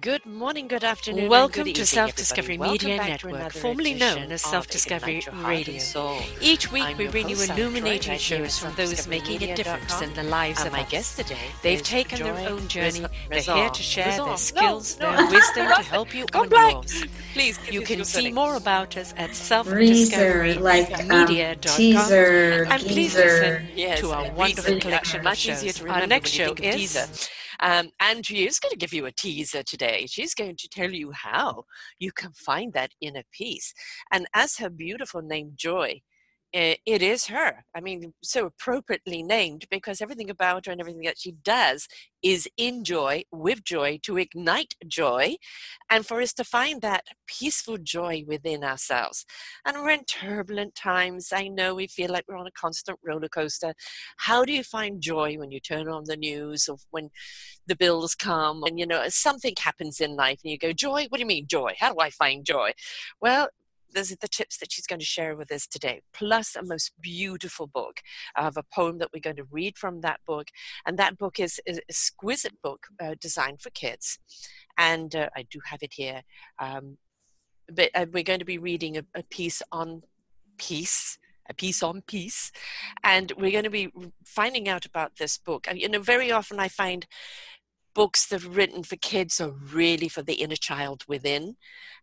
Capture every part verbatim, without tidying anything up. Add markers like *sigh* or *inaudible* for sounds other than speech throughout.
Good morning, good afternoon. Welcome good evening, to Self Discovery Media Network, formerly known as Self Discovery Radio. Each week, I'm we bring you illuminating shows from those making a difference in the lives and of my us. Guests today. They've taken their own journey. Resolve. They're here to share Resolve. their skills, no, no. their wisdom to help you on yours. Please, you can see feelings. more about us at self discovery media dot com. And please listen to our wonderful collection of shows. Our next show is. Um, Andrea is going to give you a teaser today. She's going to tell you how you can find that inner peace. And as her beautiful name, Joy, it is her. I mean, so appropriately named because everything about her and everything that she does is in joy, with joy, to ignite joy, and for us to find that peaceful joy within ourselves. And we're in turbulent times. I know we feel like we're on a constant roller coaster. How do you find joy when you turn on the news or when the bills come and, you know, something happens in life and you go, joy? What do you mean joy? How do I find joy? Well, those are the tips that she's going to share with us today, plus a most beautiful book of a poem that we're going to read from that book. And that book is an exquisite book uh, designed for kids. And uh, I do have it here. Um, but uh, we're going to be reading a, a piece on peace, a piece on peace. And we're going to be finding out about this book. And, you know, very often I find books that are written for kids are really for the inner child within.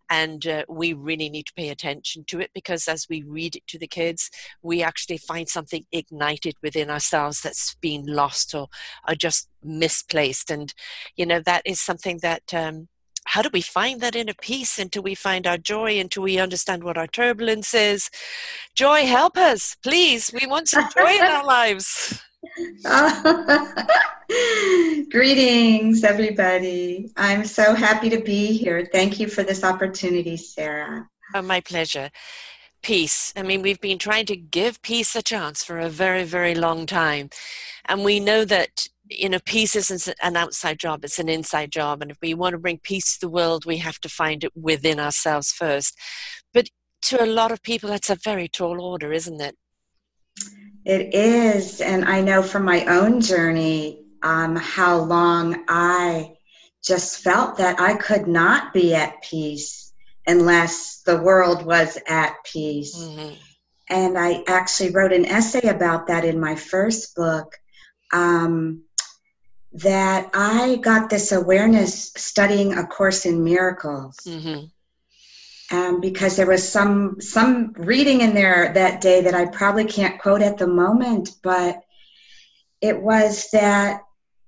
And uh, we really need to pay attention to it, because as we read it to the kids, we actually find something ignited within ourselves that's been lost or, or just misplaced. And, you know, that is something that, um, how do we find that inner peace until we find our joy, until we understand what our turbulence is? Joy, help us, please. We want some joy in our lives. Oh. Greetings, everybody. I'm so happy to be here. Thank you for this opportunity, Sarah. Oh, my pleasure. Peace. I mean, we've been trying to give peace a chance for a very, very long time. And we know that, you know, peace isn't an outside job, it's an inside job. And if we want to bring peace to the world, we have to find it within ourselves first. But to a lot of people, that's a very tall order, isn't it? It is, and I know from my own journey um, how long I just felt that I could not be at peace unless the world was at peace. Mm-hmm. And I actually wrote an essay about that in my first book, um, that I got this awareness studying A Course in Miracles. Mm-hmm. Um, because there was some some reading in there that day that I probably can't quote at the moment, but it was that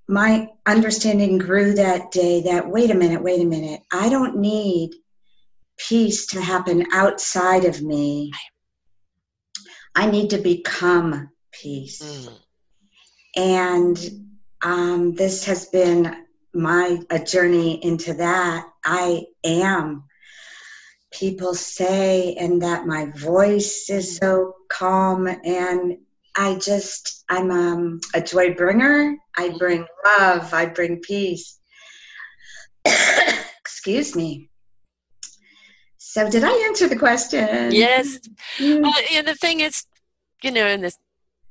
my understanding grew that day that, wait a minute, wait a minute, I don't need peace to happen outside of me. I need to become peace. Mm. And um, this has been my a journey into that. I am people say, and that my voice is so calm, and I just, I'm um, a joy bringer. I bring love, I bring peace. Excuse me. So did I answer the question? Yes. Mm. Well, and the thing is, you know, in this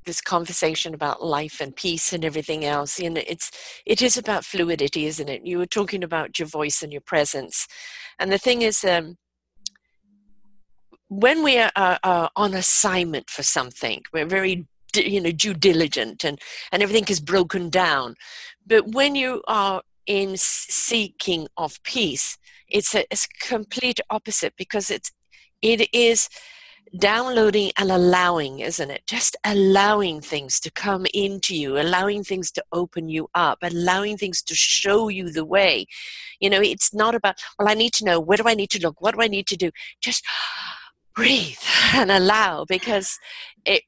this conversation about life and peace and everything else, you know, it's, it is about fluidity, isn't it? You were talking about your voice and your presence. And the thing is, um, when we are, are, are on assignment for something, we're very, you know, due diligent, and, and everything is broken down. But when you are in seeking of peace, it's a, it's complete opposite, because it's, it is downloading and allowing, isn't it? Just allowing things to come into you, allowing things to open you up, allowing things to show you the way. You know, it's not about, well, I need to know, where do I need to look? What do I need to do? Just breathe and allow, because it,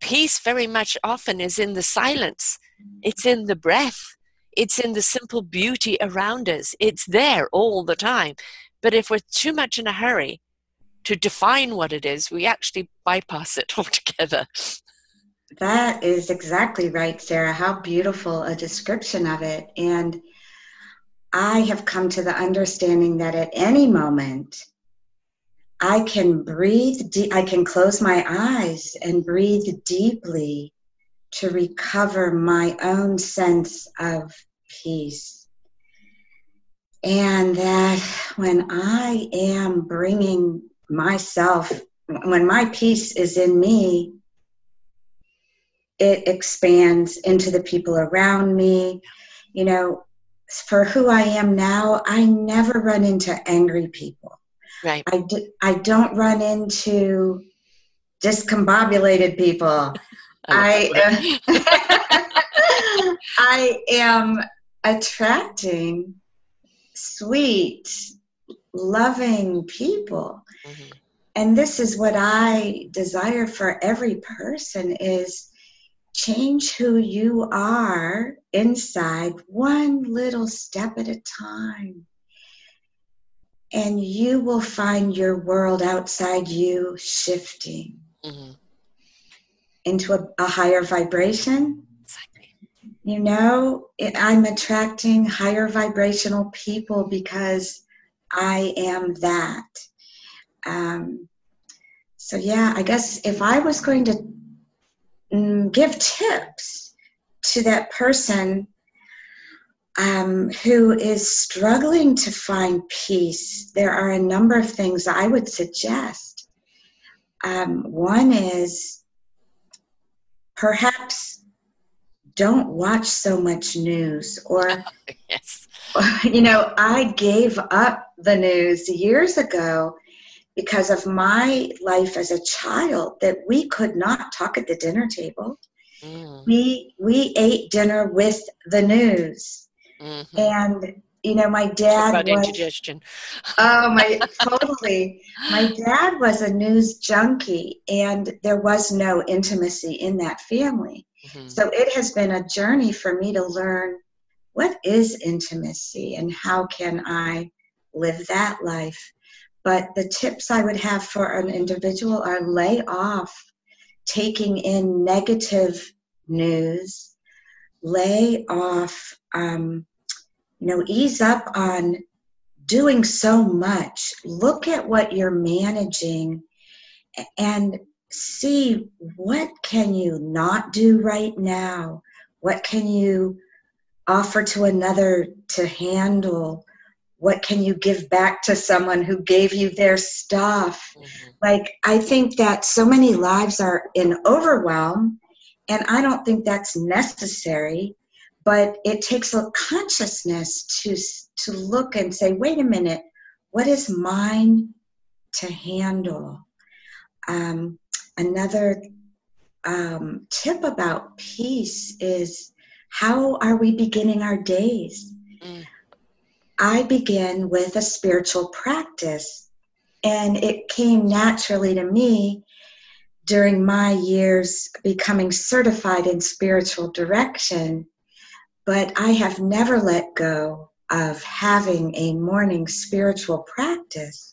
peace very much often is in the silence. It's in the breath. It's in the simple beauty around us. It's there all the time. But if we're too much in a hurry to define what it is, we actually bypass it altogether. That is exactly right, Sarah. How beautiful a description of it. And I have come to the understanding that at any moment, I can breathe, de- I can close my eyes and breathe deeply to recover my own sense of peace. And that when I am bringing myself, when my peace is in me, it expands into the people around me. You know, for who I am now, I never run into angry people. Right. I, do, I don't run into discombobulated people. I, I, I am attracting sweet, loving people. Mm-hmm. And this is what I desire for every person is change who you are inside one little step at a time. And you will find your world outside you shifting mm-hmm. into a, a higher vibration. Exactly. You know, it, I'm attracting higher vibrational people because I am that. Um, so yeah, I guess if I was going to mm, give tips to that person um, who is struggling to find peace, there are a number of things I would suggest. Um, one is perhaps don't watch so much news or, oh, yes. you know, I gave up the news years ago because of my life as a child, that we could not talk at the dinner table. Mm. We we ate dinner with the news. Mm-hmm. And, you know, my dad about was... indigestion. Oh, my, totally. My dad was a news junkie, and there was no intimacy in that family. Mm-hmm. So it has been a journey for me to learn what is intimacy and how can I live that life. But the tips I would have for an individual are lay off taking in negative news, lay off, um, you know, ease up on doing so much. Look at what you're managing and see what can you not do right now? What can you offer to another to handle? What can you give back to someone who gave you their stuff? Mm-hmm. Like, I think that so many lives are in overwhelm, and I don't think that's necessary, but it takes a consciousness to to look and say, wait a minute, what is mine to handle? Um, another um, tip about peace is how are we beginning our days? Mm. I begin with a spiritual practice, and it came naturally to me during my years becoming certified in spiritual direction, but I have never let go of having a morning spiritual practice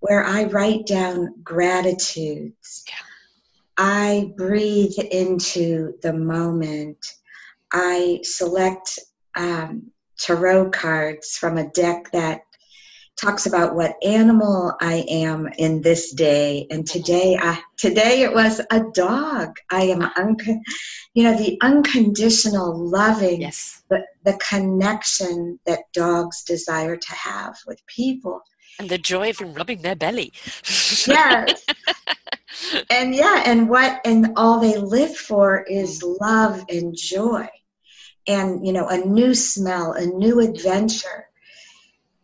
where I write down gratitudes. Yeah. I breathe into the moment. I select um, tarot cards from a deck that talks about what animal I am in this day. And today, I, today it was a dog. I am, unco- you know, the unconditional loving, yes. the, the connection that dogs desire to have with people. And the joy of rubbing their belly. Yes. And yeah, and what, and all they live for is love and joy. And, you know, a new smell, a new adventure,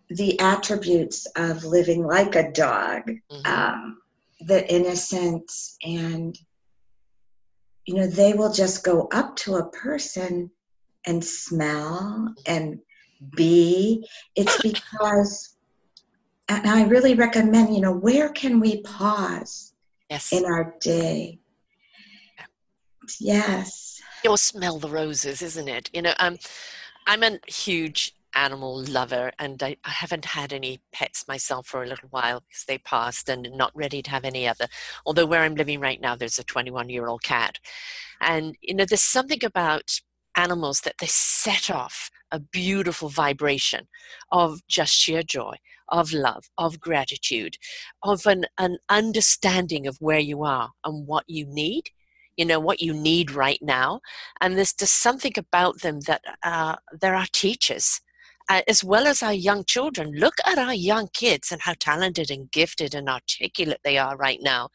the attributes of living like a dog, mm-hmm. um, the innocence, and, you know, they will just go up to a person and smell and be. It's because, and I really recommend, you know, where can we pause yes. in our day? Yes. You'll smell the roses, isn't it? You know, um, I'm a huge animal lover, and I, I haven't had any pets myself for a little while because they passed, and not ready to have any other. Although where I'm living right now, there's a twenty-one-year-old cat. And, you know, there's something about animals that they set off a beautiful vibration of just sheer joy, of love, of gratitude, of an, an understanding of where you are and what you need. You know, what you need right now. And there's just something about them that uh, they're our teachers. uh, as well as our young children. Look at our young kids and how talented and gifted and articulate they are right now.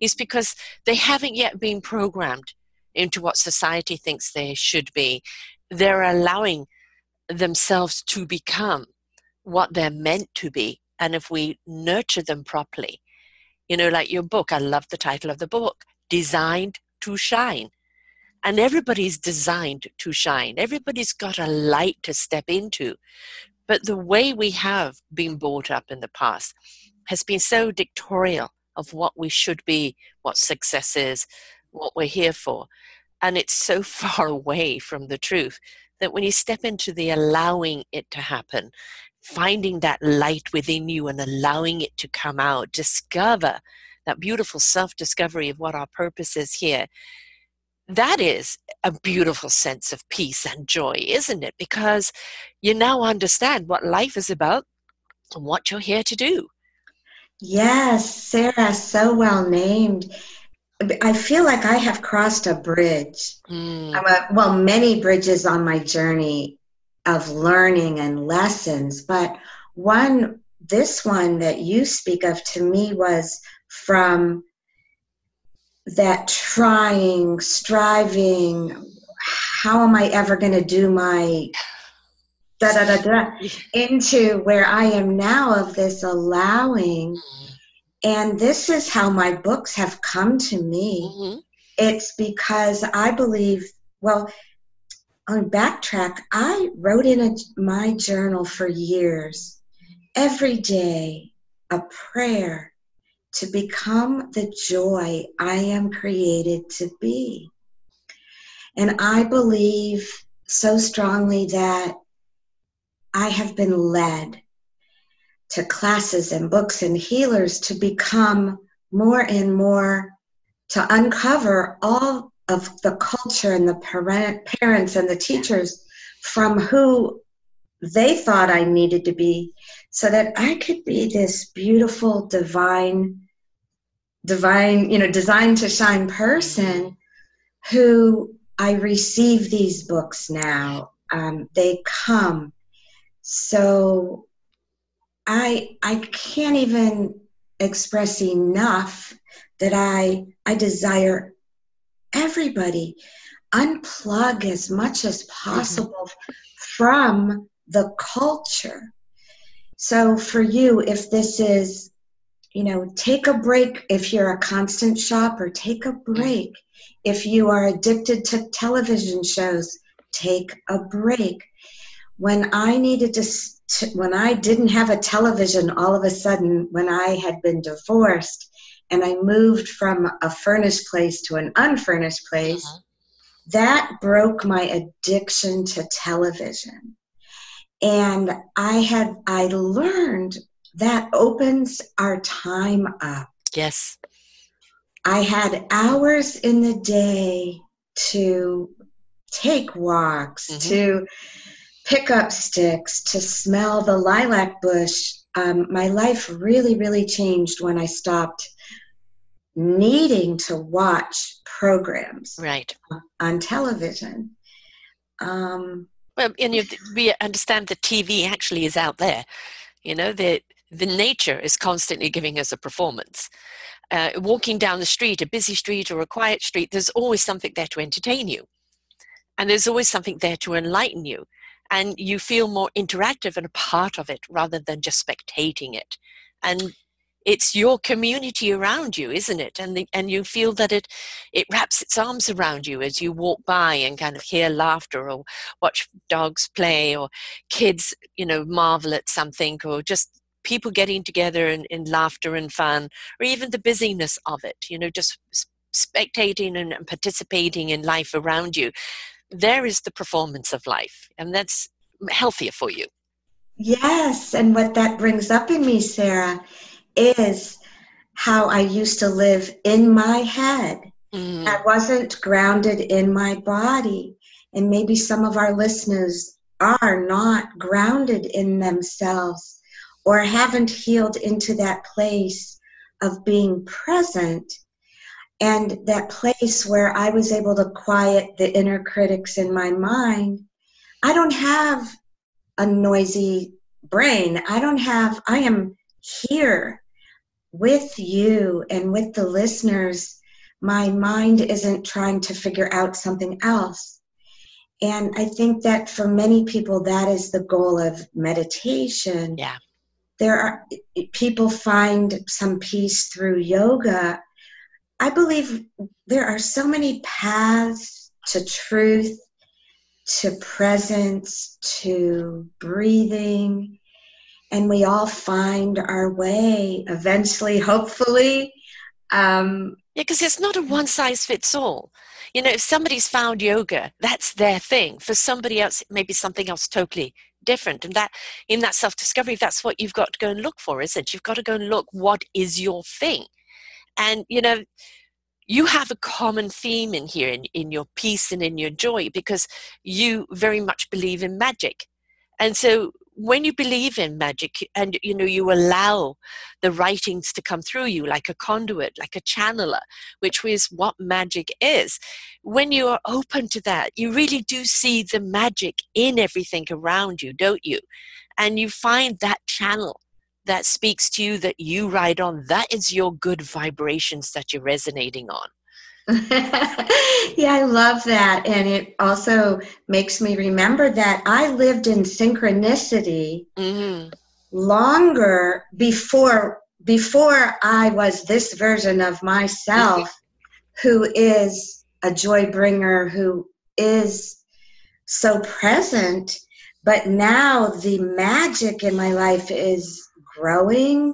It's because they haven't yet been programmed into what society thinks they should be. They're allowing themselves to become what they're meant to be. And if we nurture them properly, you know, like your book, I love the title of the book, Designed to Shine. And everybody's designed to shine. Everybody's got a light to step into. But the way we have been brought up in the past has been so dictatorial of what we should be, what success is, what we're here for. And it's so far away from the truth that when you step into the allowing it to happen, finding that light within you and allowing it to come out, discover that beautiful self-discovery of what our purpose is here, that is a beautiful sense of peace and joy, isn't it? Because you now understand what life is about and what you're here to do. Yes, Sarah, so well named. I feel like I have crossed a bridge. Mm. I'm a, well, many bridges on my journey of learning and lessons, but one, this one that you speak of to me was from that trying, striving, how am I ever going to do my da da da da, into where I am now of this allowing. And this is how my books have come to me. Mm-hmm. It's because I believe, well, on backtrack, I wrote in a, my journal for years, every day, a prayer to become the joy I am created to be. And I believe so strongly that I have been led to classes and books and healers to become more and more, to uncover all of the culture and the parent, parents and the teachers from who they thought I needed to be, so that I could be this beautiful, divine, divine, you know, designed to shine person who I receive these books now. Um, they come. So I I can't even express enough that I I desire everybody unplug as much as possible mm-hmm. from the culture. So for you, if this is, you know, take a break if you're a constant shopper, take a break. If you are addicted to television shows, take a break. When I needed to, st- when I didn't have a television, all of a sudden, when I had been divorced and I moved from a furnished place to an unfurnished place, uh-huh. that broke my addiction to television. And I had, I learned that opens our time up. Yes. I had hours in the day to take walks, mm-hmm. to pick up sticks, to smell the lilac bush. Um, my life really, really changed when I stopped needing to watch programs right. on television. Um Well, and you, we understand that T V actually is out there. You know, the, the nature is constantly giving us a performance. Uh, walking down the street, a busy street or a quiet street, there's always something there to entertain you. And there's always something there to enlighten you. And you feel more interactive and a part of it rather than just spectating it. And it's your community around you, isn't it? And the, and you feel that it, it wraps its arms around you as you walk by and kind of hear laughter or watch dogs play or kids, you know, marvel at something, or just people getting together in, in laughter and fun, or even the busyness of it, you know, just spectating and participating in life around you. There is the performance of life, and that's healthier for you. Yes, and what that brings up in me, Sarah, is how I used to live in my head. Mm. I wasn't grounded in my body. And maybe some of our listeners are not grounded in themselves or haven't healed into that place of being present, and that place where I was able to quiet the inner critics in my mind. I don't have a noisy brain. I don't have, I am here with you and with the listeners. My mind isn't trying to figure out something else. And I think that for many people, that is the goal of meditation. Yeah. There are people find some peace through yoga. I believe there are so many paths to truth, to presence, to breathing, and we all find our way eventually, hopefully. Um, yeah, because it's not a one-size-fits-all. You know, if somebody's found yoga, that's their thing. For somebody else, it may be something else totally different. And that, in that self-discovery, that's what you've got to go and look for, isn't it? You've got to go and look, what is your thing? And, you know, you have a common theme in here, in, in your peace and in your joy, because you very much believe in magic. And so when you believe in magic and, you know, you allow the writings to come through you like a conduit, like a channeler, which is what magic is. When you are open to that, you really do see the magic in everything around you, don't you? And you find that channel that speaks to you, that you ride on. That is your good vibrations that you're resonating on. Yeah, I love that. And it also makes me remember that I lived in synchronicity mm-hmm. longer before, before I was this version of myself, mm-hmm. who is a joy bringer, who is so present. But now the magic in my life is growing,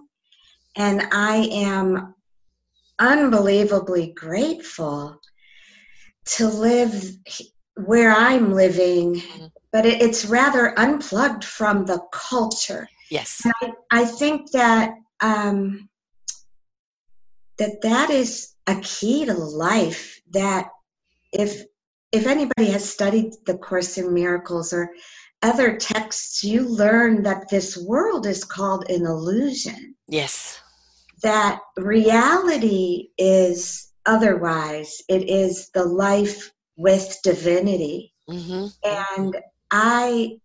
and I am unbelievably grateful to live where I'm living, but it, it's rather unplugged from the culture. Yes. I, I think that um, that that is a key to life, that if if anybody has studied the Course in Miracles or other texts, you learn that this world is called an illusion. Yes. That reality is otherwise. It is the life with divinity. Mm-hmm. And I,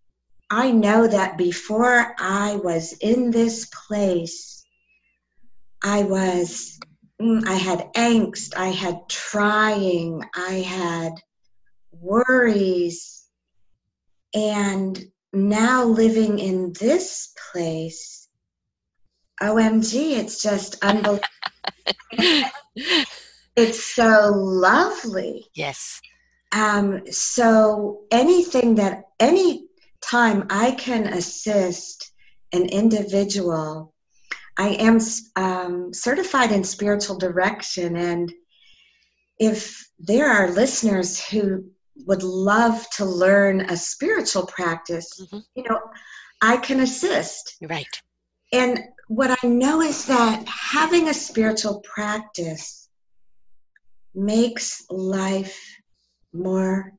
I know that before I was in this place, I was, I had angst, I had trying, I had worries. And now living in this place, O M G, it's just unbelievable. It's so lovely. Yes. Um, so anything that, any time I can assist an individual, I am um, certified in spiritual direction. And if there are listeners who would love to learn a spiritual practice, mm-hmm. you know, I can assist. Right. And what I know is that having a spiritual practice makes life more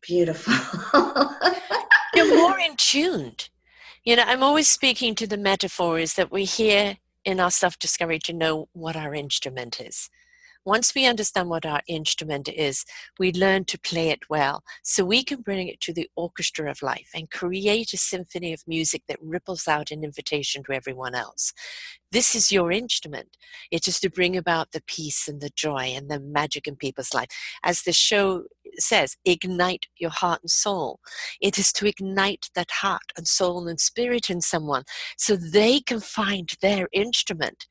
beautiful. You're more in tune. You know, I'm always speaking to the metaphor is that we're here in our self-discovery to know what our instrument is. Once we understand what our instrument is, we learn to play it well, so we can bring it to the orchestra of life and create a symphony of music that ripples out an invitation to everyone else. This is your instrument. It is to bring about the peace and the joy and the magic in people's life. As the show says, ignite your heart and soul. It is to ignite that heart and soul and spirit in someone so they can find their instrument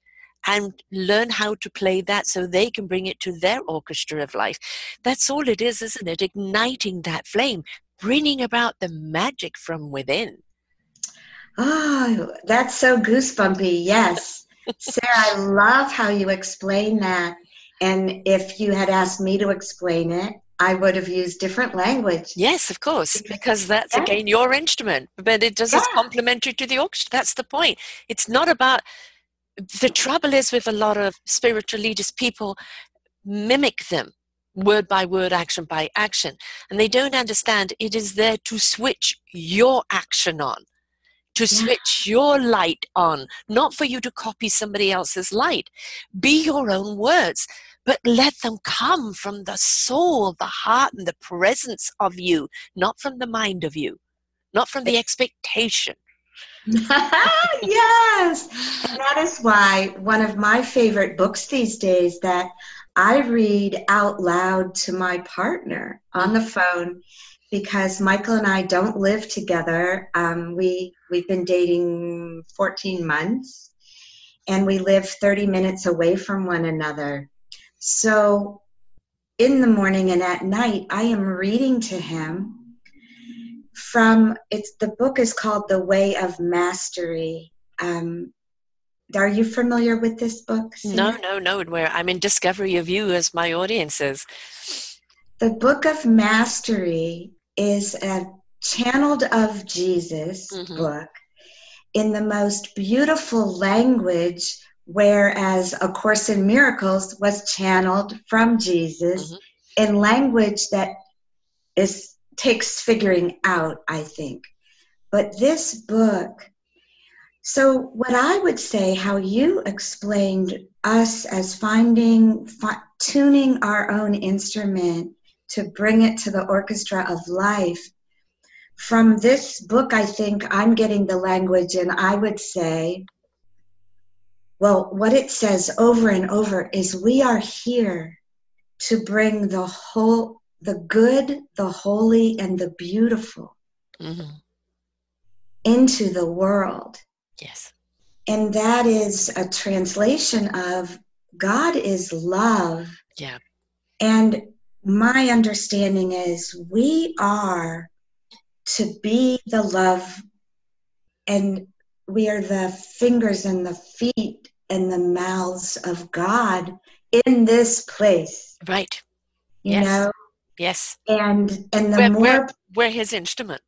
and learn how to play that so they can bring it to their orchestra of life. That's all it is, isn't it? Igniting that flame, bringing about the magic from within. Oh, that's so goosebumpy, yes. Sarah, I love how you explain that. And if you had asked me to explain it, I would have used different language. Yes, of course, because that's, yeah. again, your instrument. But it does, yeah. it's complementary to the orchestra. That's the point. It's not about... The trouble is with a lot of spiritual leaders, people mimic them word by word, action by action, and they don't understand it is there to switch your action on, to switch yeah. your light on, not for you to copy somebody else's light. Be your own words, but let them come from the soul, the heart, and the presence of you, not from the mind of you. not from the expectation. Yes. And that is why one of my favorite books these days that I read out loud to my partner on the phone, because Michael and I don't live together. Um, we, we've been dating fourteen months, and we live thirty minutes away from one another. So in the morning and at night, I am reading to him from, it's the book is called The Way of Mastery. Um, are you familiar with this book, Sarah? No, no, no. Where I'm in discovery of you as my audience is. The Book of Mastery is a channeled of Jesus mm-hmm. book in the most beautiful language, whereas A Course in Miracles was channeled from Jesus mm-hmm. in language that is takes figuring out, I think. But this book, so what I would say, how you explained us as finding, fi- tuning our own instrument to bring it to the orchestra of life, from this book, I think I'm getting the language, and I would say, well, what it says over and over is we are here to bring the whole, the good, the holy, and the beautiful mm-hmm. into the world. Yes. And that is a translation of God is love. Yeah. And my understanding is we are to be the love, and we are the fingers and the feet and the mouths of God in this place. Right. You yes. know? Yes. And and the we're, more we're, we're his instrument.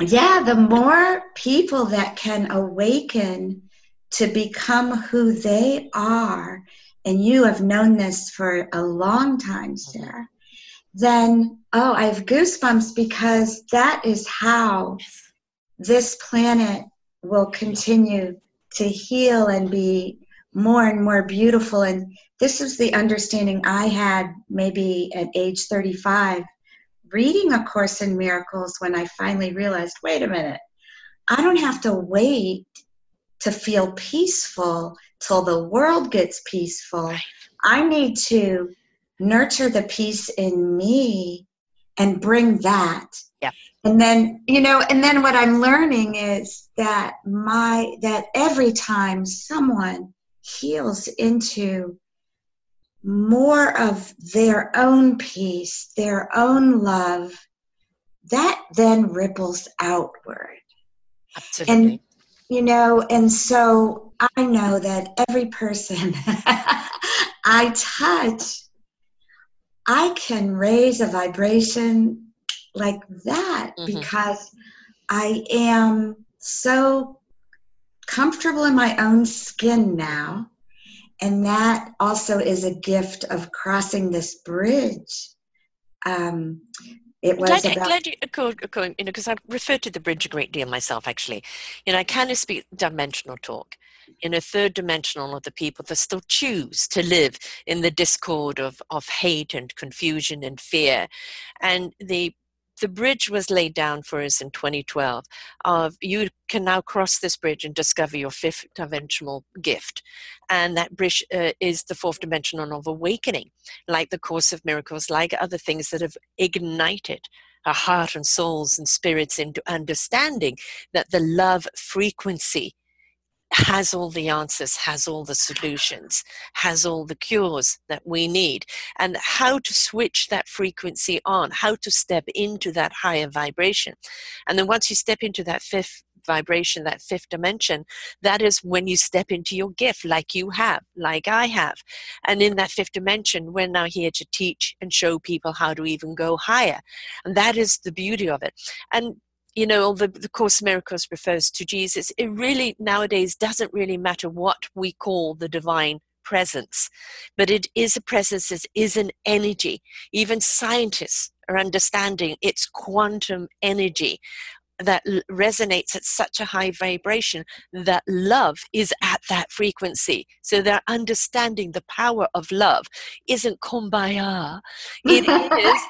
Yeah, the more people that can awaken to become who they are, and you have known this for a long time, Sarah, then oh, I have goosebumps, because that is how yes. this planet will continue to heal and be more and more beautiful. And this is the understanding I had maybe at age thirty-five, reading A Course in Miracles, when I finally realized, wait a minute, I don't have to wait to feel peaceful till the world gets peaceful. Right. I need to nurture the peace in me and bring that. Yeah. And then, you know, and then what I'm learning is that my, that every time someone heals into more of their own peace, their own love, that then ripples outward. Absolutely. And, you know, and so I know that every person I touch, I can raise a vibration like that mm-hmm. because I am so comfortable in my own skin now. And that also is a gift of crossing this bridge. Um, it was glad, about- glad you, because you know, I refer to the bridge a great deal myself, actually. You know, I kind of speak dimensional talk. In a third dimensional of the people that still choose to live in the discord of, of hate and confusion and fear. And the The bridge was laid down for us in twenty twelve of you can now cross this bridge and discover your fifth dimensional gift. And that bridge uh, is the fourth dimensional of awakening, like the Course of Miracles, like other things that have ignited our heart and souls and spirits into understanding that the love frequency has all the answers, has all the solutions, has all the cures that we need, and how to switch that frequency on, how to step into that higher vibration. And then once you step into that fifth vibration, that fifth dimension, that is when you step into your gift, like you have, like I have. And in that fifth dimension, we're now here to teach and show people how to even go higher. And that is the beauty of it. And you know, the, the Course in Miracles refers to Jesus. It really nowadays doesn't really matter what we call the divine presence, but it is a presence, it is an energy. Even scientists are understanding it's quantum energy that resonates at such a high vibration that love is at that frequency. So they're understanding the power of love isn't kumbaya. It is,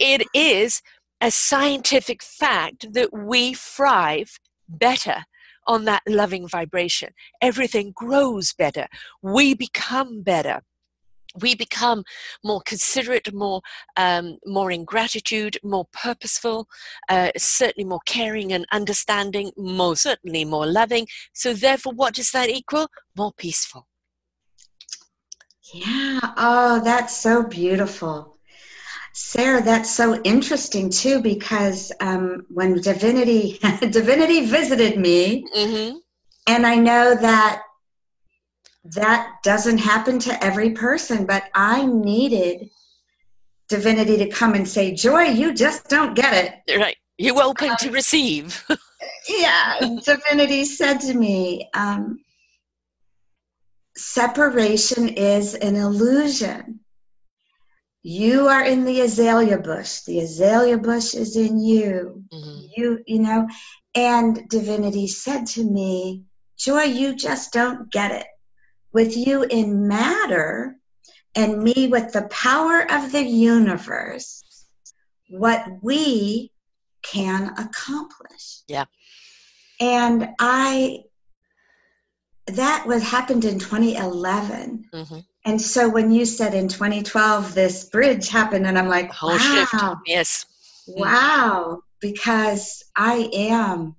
it is a scientific fact that we thrive better on that loving vibration. Everything grows better. We become better. We become more considerate, more um, more in gratitude, more purposeful, uh, certainly more caring and understanding, more certainly more loving. So therefore, what does that equal? More peaceful. Yeah. Oh, that's so beautiful. Sarah, that's so interesting too, because um, when divinity, divinity visited me, mm-hmm. and I know that that doesn't happen to every person, but I needed divinity to come and say, Joy, you just don't get it. Right. You're welcome um, to receive. Yeah. Divinity said to me, um, separation is an illusion. You are in the azalea bush. The azalea bush is in you. Mm-hmm. You, you know, and divinity said to me, Joy, you just don't get it. With you in matter and me with the power of the universe, what we can accomplish. Yeah. And I, that was happened in twenty eleven. Mm-hmm. And so when you said in twenty twelve, this bridge happened, and I'm like, whole wow, shift. Yes. Wow. Because I am,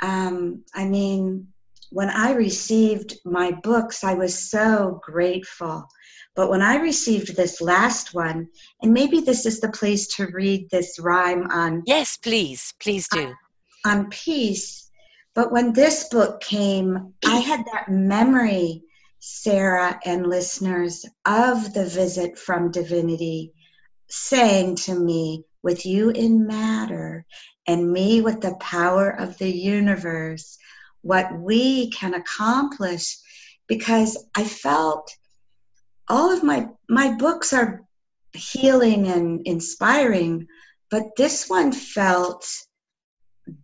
um, I mean, when I received my books, I was so grateful. But when I received this last one, and maybe this is the place to read this rhyme on. Yes, please. Please do. On, on peace. But when this book came, I had that memory, Sarah and listeners, of the visit from divinity saying to me, with you in matter and me with the power of the universe, what we can accomplish, because I felt all of my, my books are healing and inspiring, but this one felt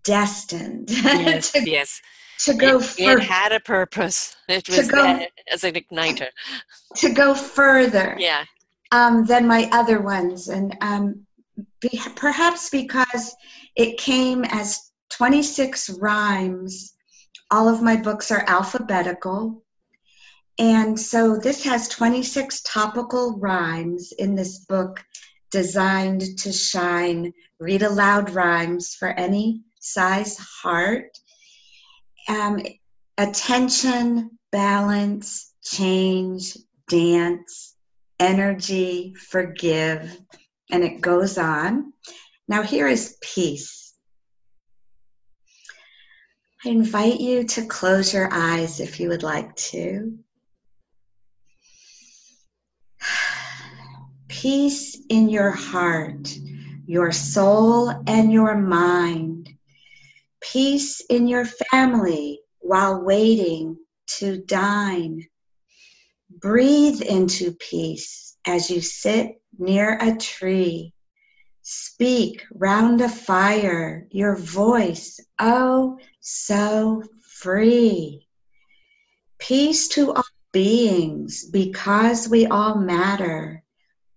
destined. Yes, to, yes. to go further. It had a purpose. It was go, there as an igniter. To go further yeah. um, than my other ones. And um, be, perhaps because it came as twenty-six rhymes. All of my books are alphabetical. And so this has twenty-six topical rhymes in this book, Designed to Shine, read aloud rhymes for any size heart. Um, attention, balance, change, dance, energy, forgive, and it goes on. Now here is peace. I invite you to close your eyes if you would like to. Peace in your heart, your soul, and your mind. Peace in your family while waiting to dine. Breathe into peace as you sit near a tree. Speak round a fire, your voice, oh, so free. Peace to all beings, because we all matter.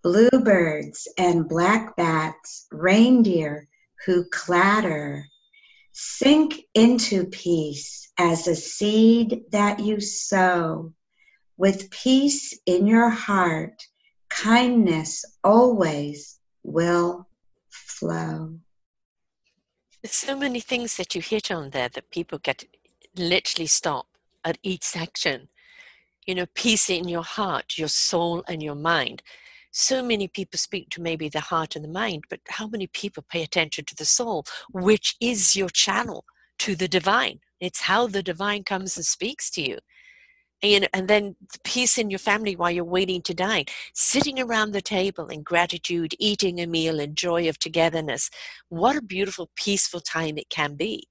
Bluebirds and black bats, reindeer who clatter. Sink into peace as a seed that you sow. With peace in your heart, kindness always will flow. There's so many things that you hit on there that people get literally stop at each section. You know, peace in your heart, your soul, and your mind. So many people speak to maybe the heart and the mind, but how many people pay attention to the soul, which is your channel to the divine? It's how the divine comes and speaks to you. And, and then the peace in your family while you're waiting to dine, sitting around the table in gratitude, eating a meal and joy of togetherness. What a beautiful, peaceful time it can be.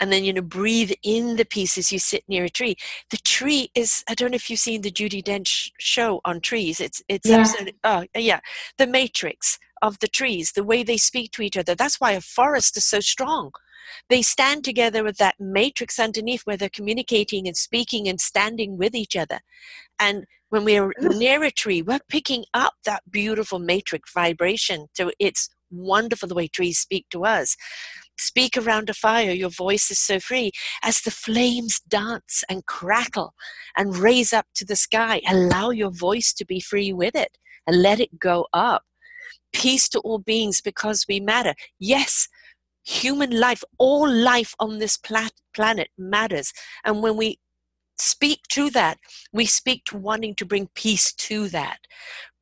And then, you know, breathe in the peace as you sit near a tree. The tree is, I don't know if you've seen the Judi Dench show on trees. It's, it's yeah. absolutely, oh yeah, the matrix of the trees, the way they speak to each other. That's why a forest is so strong. They stand together with that matrix underneath where they're communicating and speaking and standing with each other. And when we're near a tree, we're picking up that beautiful matrix vibration. So it's wonderful the way trees speak to us. Speak around a fire, your voice is so free, as the flames dance and crackle and raise up to the sky. Allow your voice to be free with it and let it go up. Peace to all beings because we matter. Yes, human life, all life on this plat- planet matters. And when we speak to that, we speak to wanting to bring peace to that.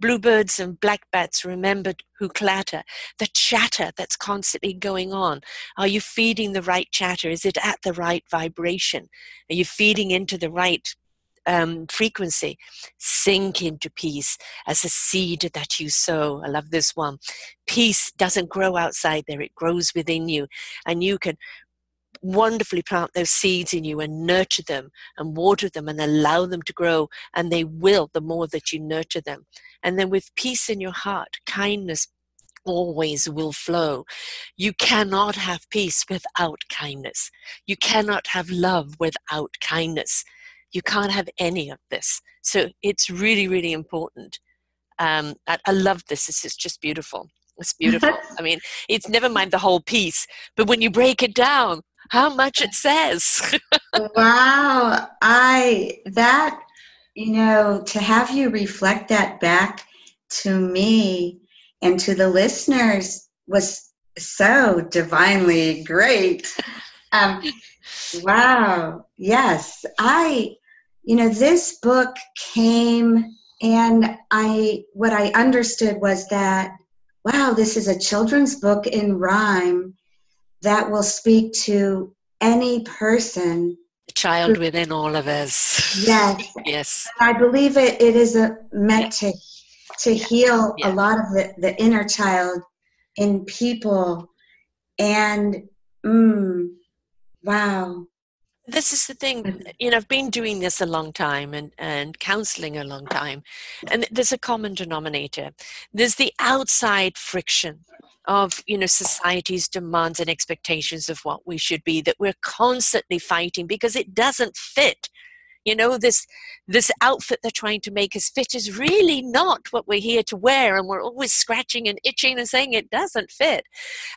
Bluebirds and blackbats, remembered, who clatter. The chatter that's constantly going on. Are you feeding the right chatter? Is it at the right vibration? Are you feeding into the right um, frequency? Sink into peace as a seed that you sow. I love this one. Peace doesn't grow outside there. It grows within you. And you can wonderfully plant those seeds in you and nurture them and water them and allow them to grow, and they will, the more that you nurture them. And then with peace in your heart, kindness always will flow. You cannot have peace without kindness. You cannot have love without kindness. You can't have any of this. So it's really, really important. Um, I, I love this. This is just beautiful. It's beautiful. I mean, it's never mind the whole piece, but when you break it down, how much it says. Wow. I, that, you know, to have you reflect that back to me and to the listeners was so divinely great. Um, wow. Yes. I, you know, this book came and I, what I understood was that, wow, this is a children's book in rhyme that will speak to any person. The child who, within all of us. Yes. Yes. And I believe it, it is a, meant yeah. to to yeah. heal yeah. a lot of the, the inner child in people. And, mm, wow. This is the thing. You know, I've been doing this a long time and, and counseling a long time. And there's a common denominator. There's the outside friction of, you know, society's demands and expectations of what we should be, that we're constantly fighting because it doesn't fit. You know, this this outfit they're trying to make us fit is really not what we're here to wear, and we're always scratching and itching and saying it doesn't fit.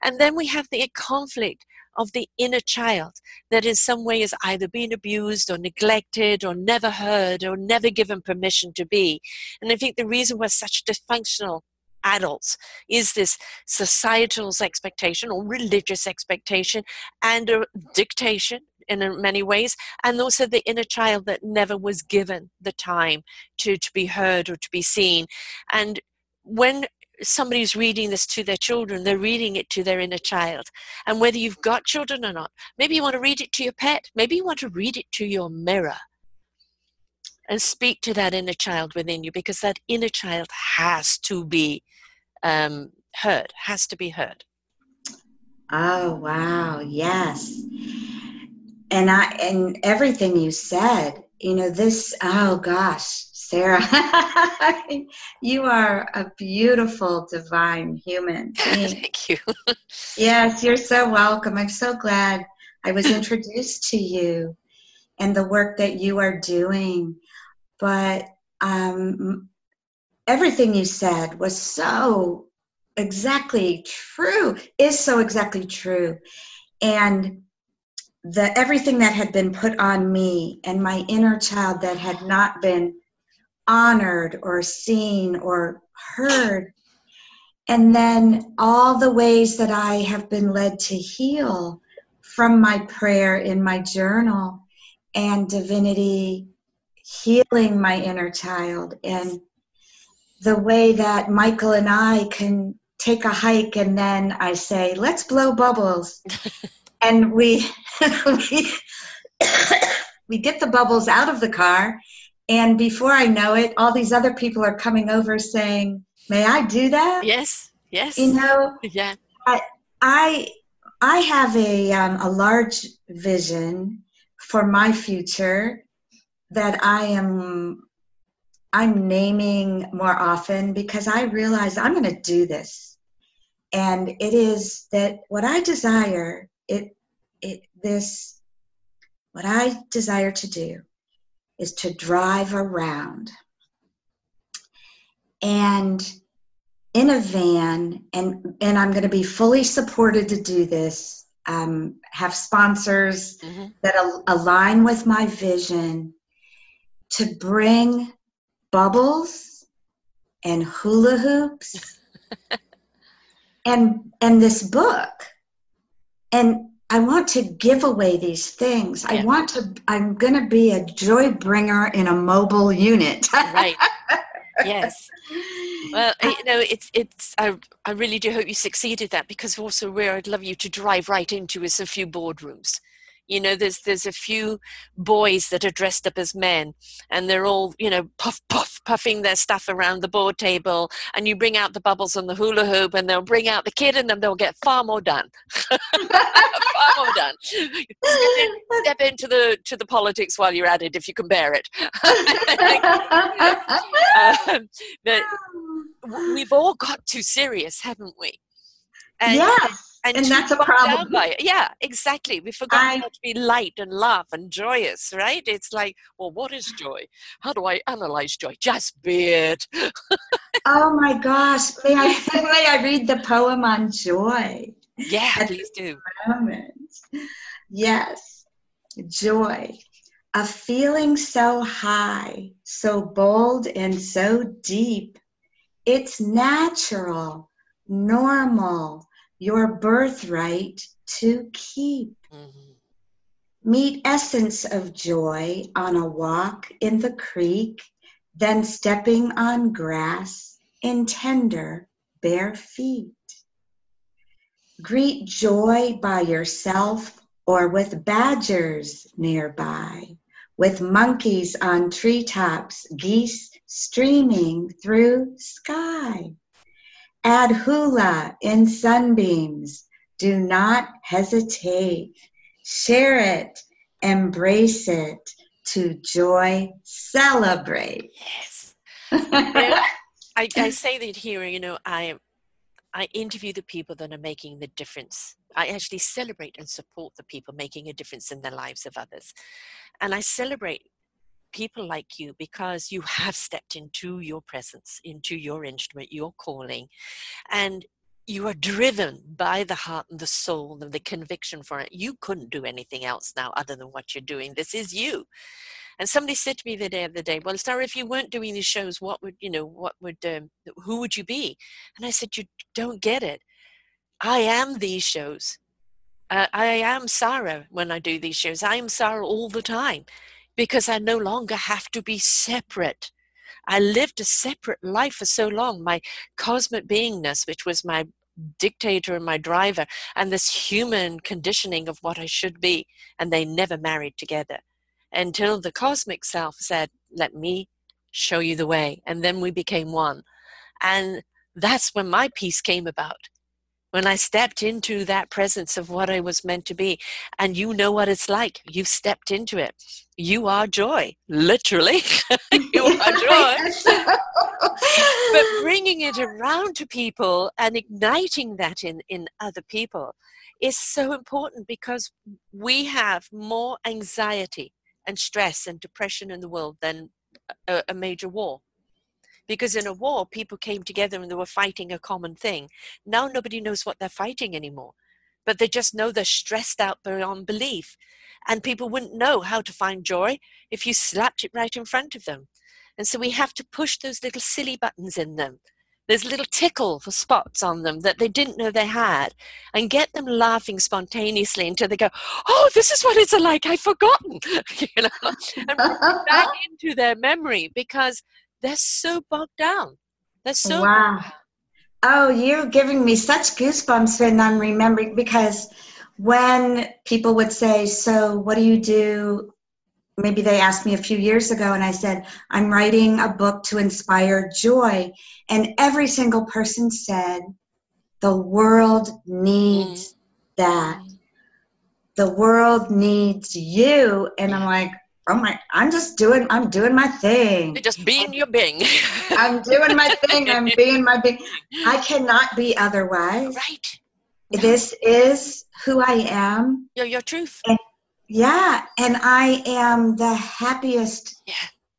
And then we have the conflict of the inner child that in some way is either being abused or neglected or never heard or never given permission to be. And I think the reason we're such dysfunctional adults is this societal expectation or religious expectation and a dictation in many ways, and also the inner child that never was given the time to, to be heard or to be seen. And when somebody's reading this to their children, they're reading it to their inner child. And whether you've got children or not, maybe you want to read it to your pet, maybe you want to read it to your mirror. And speak to that inner child within you, because that inner child has to be um, heard, has to be heard. Oh, wow. Yes. And I, and everything you said, you know, this, oh gosh, Sarah, you are a beautiful, divine human. Thank you. Yes, you're so welcome. I'm so glad I was introduced to you and the work that you are doing. But um, everything you said was so exactly true, is so exactly true. And the everything that had been put on me and my inner child that had not been honored or seen or heard, and then all the ways that I have been led to heal from my prayer in my journal and divinity, healing my inner child, and the way that Michael and I can take a hike and then I say, let's blow bubbles. And we, we, we get the bubbles out of the car. And before I know it, all these other people are coming over saying, may I do that? Yes. Yes. You know, yeah. I, I, I have a, um, a large vision for my future that I am I'm naming more often, because I realize I'm going to do this. And it is that what I desire, it it this what I desire to do is to drive around and in a van, and, and I'm going to be fully supported to do this, um, have sponsors mm-hmm. that al- align with my vision, to bring bubbles and hula hoops and and this book. And I want to give away these things. Yeah. I want to, I'm going to be a joy bringer in a mobile unit. Right. Yes. Well, you know, it's, it's, I, I really do hope you succeed at that, because also where I'd love you to drive right into is a few boardrooms. You know, there's, there's a few boys that are dressed up as men, and they're all, you know, puff, puff, puffing their stuff around the board table, and you bring out the bubbles and the hula hoop, and they'll bring out the kid in them. They'll get far more done. far more done. Step, in, step into the, to the politics while you're at it, if you can bear it. um, but we've all got too serious, haven't we? And, yes. And, and that's a problem. Yeah, exactly. We forgot I, how to be light and laugh and joyous, right? It's like, well, what is joy? How do I analyze joy? Just be it. Oh my gosh. May I, may I read the poem on joy? Yeah, please do. Moment. Yes. Joy. A feeling so high, so bold and so deep. It's natural, normal, your birthright to keep. Mm-hmm. Meet essence of joy on a walk in the creek, then stepping on grass in tender bare feet. Greet joy by yourself or with badgers nearby, with monkeys on treetops, geese streaming through sky. Add hula in sunbeams. Do not hesitate. Share it. Embrace it. To joy, celebrate. Yes. I, I say that here, you know, I I interview the people that are making the difference. I actually celebrate and support the people making a difference in the lives of others. And I celebrate people like you, because you have stepped into your presence, into your instrument, your calling, and you are driven by the heart and the soul and the conviction for it. You couldn't do anything else now other than what you're doing. This is you. And somebody said to me the day of the day, well, Sarah, if you weren't doing these shows, what would, you know, what would, um, who would you be? And I said, you don't get it. I am these shows. Uh, I am Sarah when I do these shows. I am Sarah all the time. Because I no longer have to be separate. I lived a separate life for so long. My cosmic beingness, which was my dictator and my driver, and this human conditioning of what I should be, and they never married together until the cosmic self said, let me show you the way. And then we became one. And that's when my peace came about. When I stepped into that presence of what I was meant to be, and you know what it's like. You've stepped into it. You are joy, literally. You are joy. But bringing it around to people and igniting that in, in other people is so important, because we have more anxiety and stress and depression in the world than a, a major war. Because in a war, people came together and they were fighting a common thing. Now nobody knows what they're fighting anymore, but they just know they're stressed out beyond belief. And people wouldn't know how to find joy if you slapped it right in front of them. And so we have to push those little silly buttons in them. There's little tickle for spots on them that they didn't know they had, and get them laughing spontaneously until they go, oh, this is what it's like, I've forgotten, you know, and back into their memory, because they're so bogged down. They're so wow. bogged down. Oh, you're giving me such goosebumps when I'm remembering, because when people would say, so what do you do? Maybe they asked me a few years ago, and I said, I'm writing a book to inspire joy. And every single person said, the world needs mm. that. The world needs you. And I'm like, oh my, I'm just doing, I'm doing my thing. You're just being I'm, your being. I'm doing my thing. I'm being my being. I cannot be otherwise. Right. This is who I am. You're your truth. And, yeah. And I am the happiest. Yeah.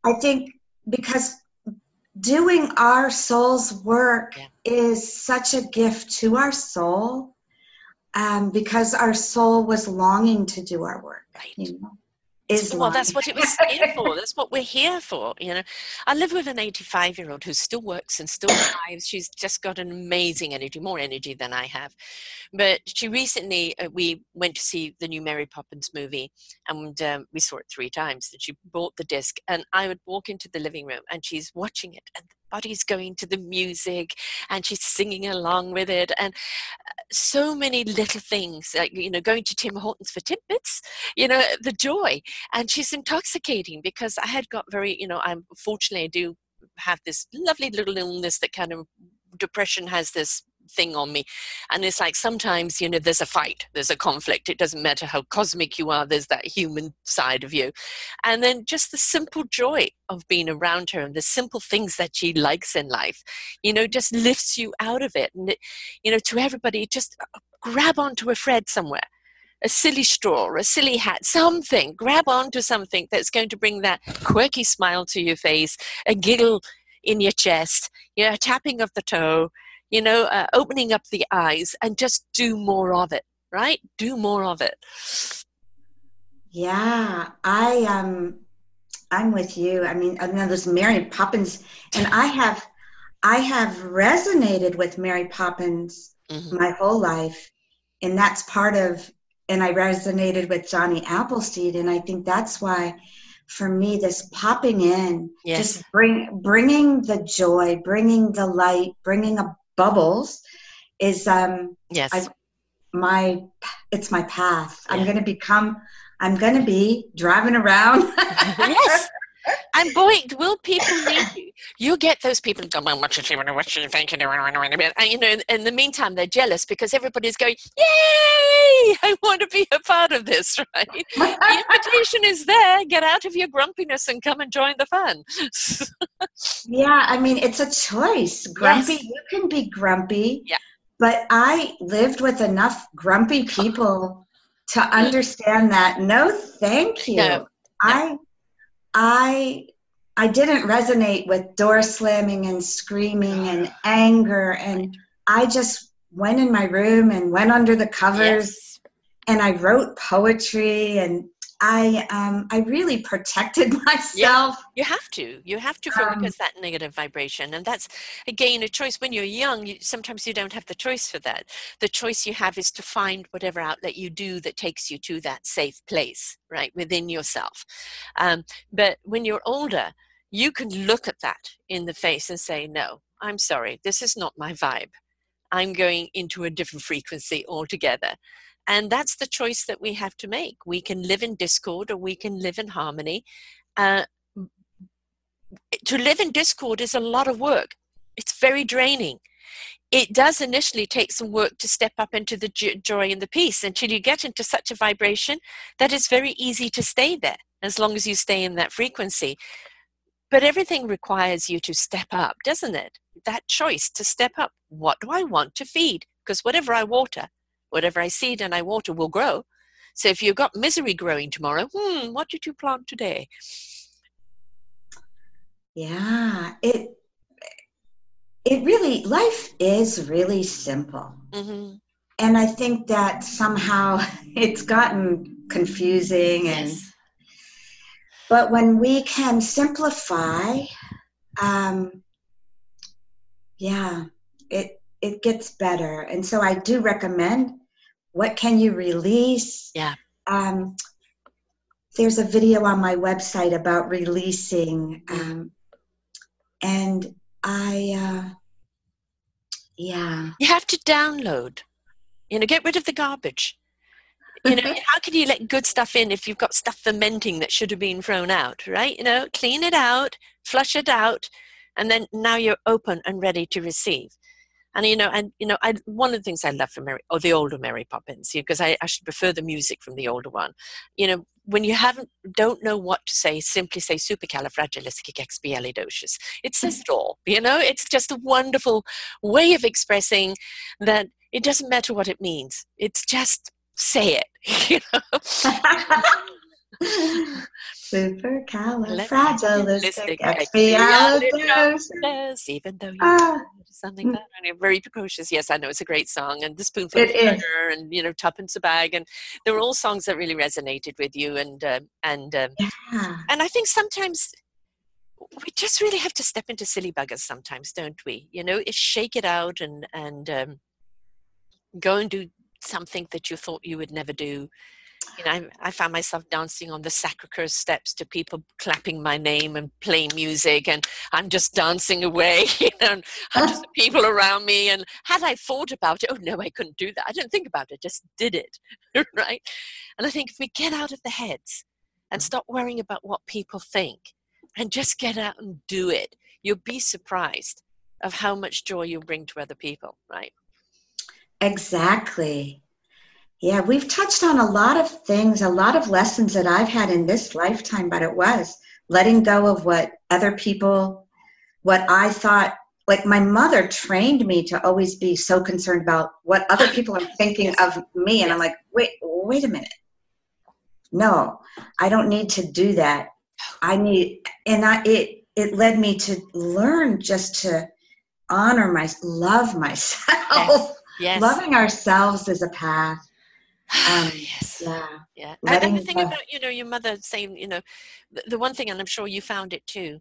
I think because doing our soul's work yeah. is such a gift to our soul, um, because our soul was longing to do our work. Right. You know? Is well, lying. That's what it was here for. That's what we're here for. You know, I live with an eighty-five-year-old who still works and still drives. She's just got an amazing energy, more energy than I have. But she recently, uh, we went to see the new Mary Poppins movie, and um, we saw it three times. And she bought the disc, and I would walk into the living room, and she's watching it, and the body's going to the music, and she's singing along with it, and so many little things, like, you know, going to Tim Hortons for tidbits, you know, the joy. And she's intoxicating, because I had got very, you know, I'm fortunately I do have this lovely little illness that kind of depression has this thing on me. And it's like sometimes, you know, there's a fight, there's a conflict. It doesn't matter how cosmic you are, there's that human side of you. And then just the simple joy of being around her and the simple things that she likes in life, you know, just lifts you out of it. And, it, you know, to everybody, just grab onto a thread somewhere. A silly straw, or a silly hat, something. Grab onto something that's going to bring that quirky smile to your face, a giggle in your chest, you know, a tapping of the toe, you know, uh, opening up the eyes, and just do more of it, right? Do more of it. Yeah, I um, I'm with you. I mean, I know there's Mary Poppins, and I have, I have resonated with Mary Poppins mm-hmm. my whole life, and that's part of. And I resonated with Johnny Appleseed, and I think that's why, for me, this popping in, yes. just bring bringing the joy, bringing the light, bringing up bubbles, is um yes I, my it's my path. Yeah. I'm going to become. I'm going to be driving around. Yes. And boy, will people need you. You get those people who go, well, what you doing? What you thinking? And, you know, in the meantime, they're jealous because everybody's going, yay, I want to be a part of this, right? The invitation is there. Get out of your grumpiness and come and join the fun. Yeah, I mean, it's a choice. Grumpy, yes. You can be grumpy. Yeah. But I lived with enough grumpy people to understand that, no, thank you. No, no. I... I I didn't resonate with door slamming and screaming and anger, and I just went in my room and went under the covers, yes. and I wrote poetry, and I um I really protected myself. Yeah. You have to, you have to um, because that negative vibration, and that's again a choice. When you're young, you, sometimes you don't have the choice for that. The choice you have is to find whatever outlet you do that takes you to that safe place, right, within yourself. Um, but when you're older, you can look at that in the face and say, "No, I'm sorry, this is not my vibe. I'm going into a different frequency altogether." And that's the choice that we have to make. We can live in discord, or we can live in harmony. Uh, to live in discord is a lot of work. It's very draining. It does initially take some work to step up into the joy and the peace, until you get into such a vibration that it's very easy to stay there, as long as you stay in that frequency. But everything requires you to step up, doesn't it? That choice to step up. What do I want to feed? Because whatever I water, whatever I seed and I water will grow. So if you've got misery growing tomorrow, hmm, what did you plant today? Yeah, it it really, life is really simple. Mm-hmm. And I think that somehow it's gotten confusing. Yes. And but when we can simplify, um, yeah, it, it gets better. And so I do recommend, what can you release? Yeah. Um, there's a video on my website about releasing. Um, and I, uh, yeah. You have to download, you know, get rid of the garbage. You know, how can you let good stuff in if you've got stuff fermenting that should have been thrown out, right? You know, clean it out, flush it out, and then now you're open and ready to receive. And, you know, and you know, I, one of the things I love from Mary, or the older Mary Poppins, because you know, I actually prefer the music from the older one. You know, when you haven't, don't know what to say, simply say supercalifragilisticexpialidocious. It says it all, you know. It's just a wonderful way of expressing that it doesn't matter what it means. It's just say it, you know. Supercalifragilisticexpialidocious. Even though you ah. something that mm. very precocious. Yes, I know it's a great song, and the spoonful it of sugar, and you know, Tuppence a Bag, and they were all songs that really resonated with you. And um, and um, yeah. and I think sometimes we just really have to step into silly buggers. Sometimes, don't we? You know, shake it out and and um, go and do something that you thought you would never do. You know, I, I found myself dancing on the Sacra Curse steps to people clapping my name and playing music, and I'm just dancing away, you know, and hundreds of people around me. And had I thought about it, oh no, I couldn't do that. I didn't think about it, just did it, right? And I think if we get out of the heads and stop worrying about what people think and just get out and do it, you'll be surprised of how much joy you bring to other people, right? Exactly. Yeah, we've touched on a lot of things, a lot of lessons that I've had in this lifetime, but it was letting go of what other people, what I thought, like my mother trained me to always be so concerned about what other people are thinking yes. of me. And yes. I'm like, wait, wait a minute. No, I don't need to do that. I need, and I, it, it led me to learn just to honor my, love myself. Yes. Yes. Loving ourselves is a path. Um, yes. Yeah. Yeah. And, and the thing about, you know, your mother saying, you know, the, the one thing, and I'm sure you found it too,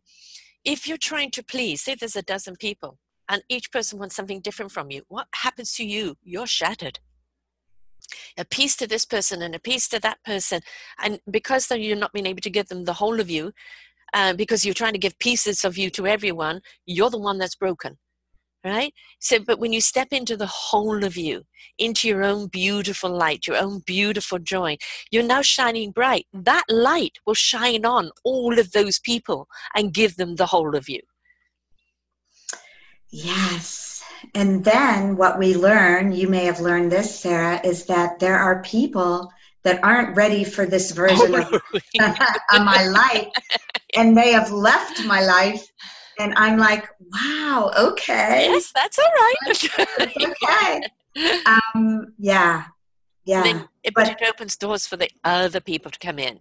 if you're trying to please, say there's a dozen people and each person wants something different from you, what happens to you? You're shattered. A piece to this person and a piece to that person. And because you're not being able to give them the whole of you, uh, because you're trying to give pieces of you to everyone, you're the one that's broken. Right? So, but when you step into the whole of you, into your own beautiful light, your own beautiful joy, you're now shining bright. That light will shine on all of those people and give them the whole of you. Yes. And then what we learn, you may have learned this, Sarah, is that there are people that aren't ready for this version oh, of, of my life, and they have left my life. And I'm like, wow, okay. Yes, that's all right. It's okay. Um, yeah, yeah. Then, but, but it opens doors for the other people to come in.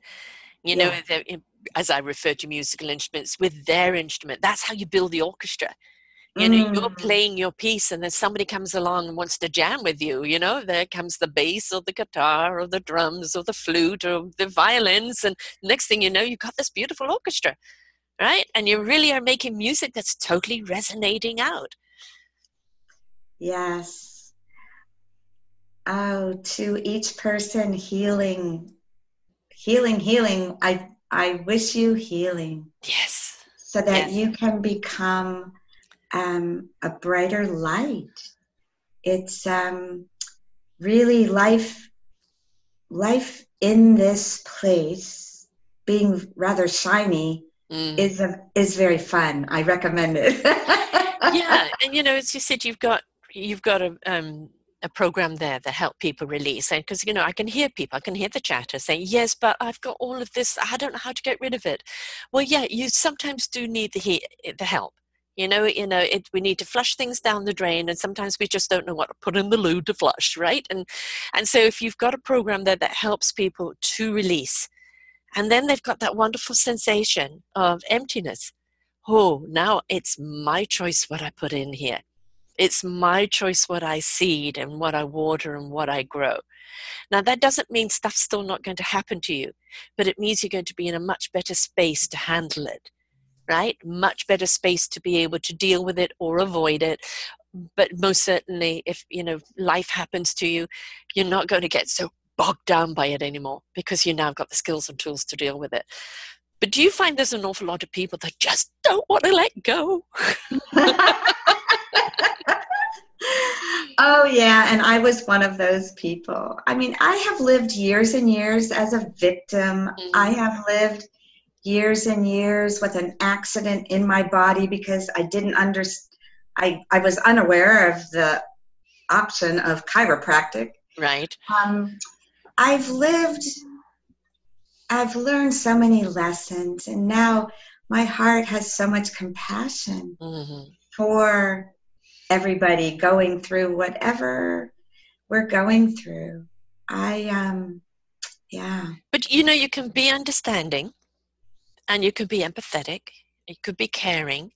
You yeah. know, as I refer to musical instruments, with their instrument. That's how you build the orchestra. You know, mm. you're playing your piece and then somebody comes along and wants to jam with you. You know, there comes the bass or the guitar or the drums or the flute or the violins. And next thing you know, you've got this beautiful orchestra. Right? And you really are making music that's totally resonating out. Yes. Oh, to each person healing, healing, healing. I, I wish you healing. Yes. So that yes. you can become um, a brighter light. It's um, really life, life in this place, being rather shiny, Mm. is a, is very fun. I recommend it. Yeah, and you know, as you said, you've got you've got a um a program there that help people release, and because you know, I can hear people, I can hear the chatter saying, "Yes, but I've got all of this. I don't know how to get rid of it." Well, yeah, you sometimes do need the he- the help. You know, you know, it, we need to flush things down the drain, and sometimes we just don't know what to put in the loo to flush, right? And and so if you've got a program there that helps people to release. And then they've got that wonderful sensation of emptiness. Oh, now it's my choice what I put in here. It's my choice what I seed and what I water and what I grow. Now, that doesn't mean stuff's still not going to happen to you, but it means you're going to be in a much better space to handle it, right? Much better space to be able to deal with it or avoid it. But most certainly, if, you know, life happens to you, you're not going to get so bogged down by it anymore because you now got the skills and tools to deal with it. But do you find there's an awful lot of people that just don't want to let go? Oh yeah, and I was one of those people. I mean, I have lived years and years as a victim. Mm-hmm. I have lived years and years with an accident in my body because I didn't understand. I, I was unaware of the option of chiropractic. Right. Um, I've lived, I've learned so many lessons, and now my heart has so much compassion mm-hmm. for everybody going through whatever we're going through. I, um, yeah. But you know, you can be understanding And you could be empathetic, you could be caring,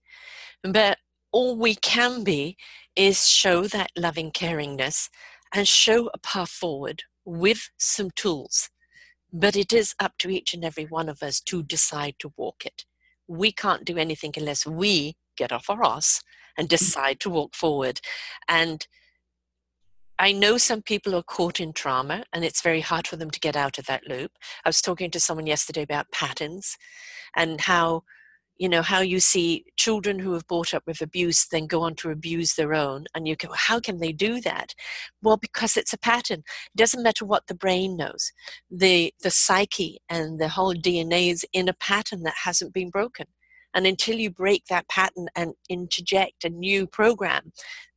but all we can be is show that loving caringness and show a path forward with some tools. But it is up to each and every one of us to decide to walk it. We can't do anything unless we get off our ass and decide to walk forward. And I know some people are caught in trauma and it's very hard for them to get out of that loop. I was talking to someone yesterday about patterns and how, you know, how you see children who have brought up with abuse then go on to abuse their own. And you go, how can they do that? Well, because it's a pattern. It doesn't matter what the brain knows. The, the psyche and the whole D N A is in a pattern that hasn't been broken. And until you break that pattern and interject a new program,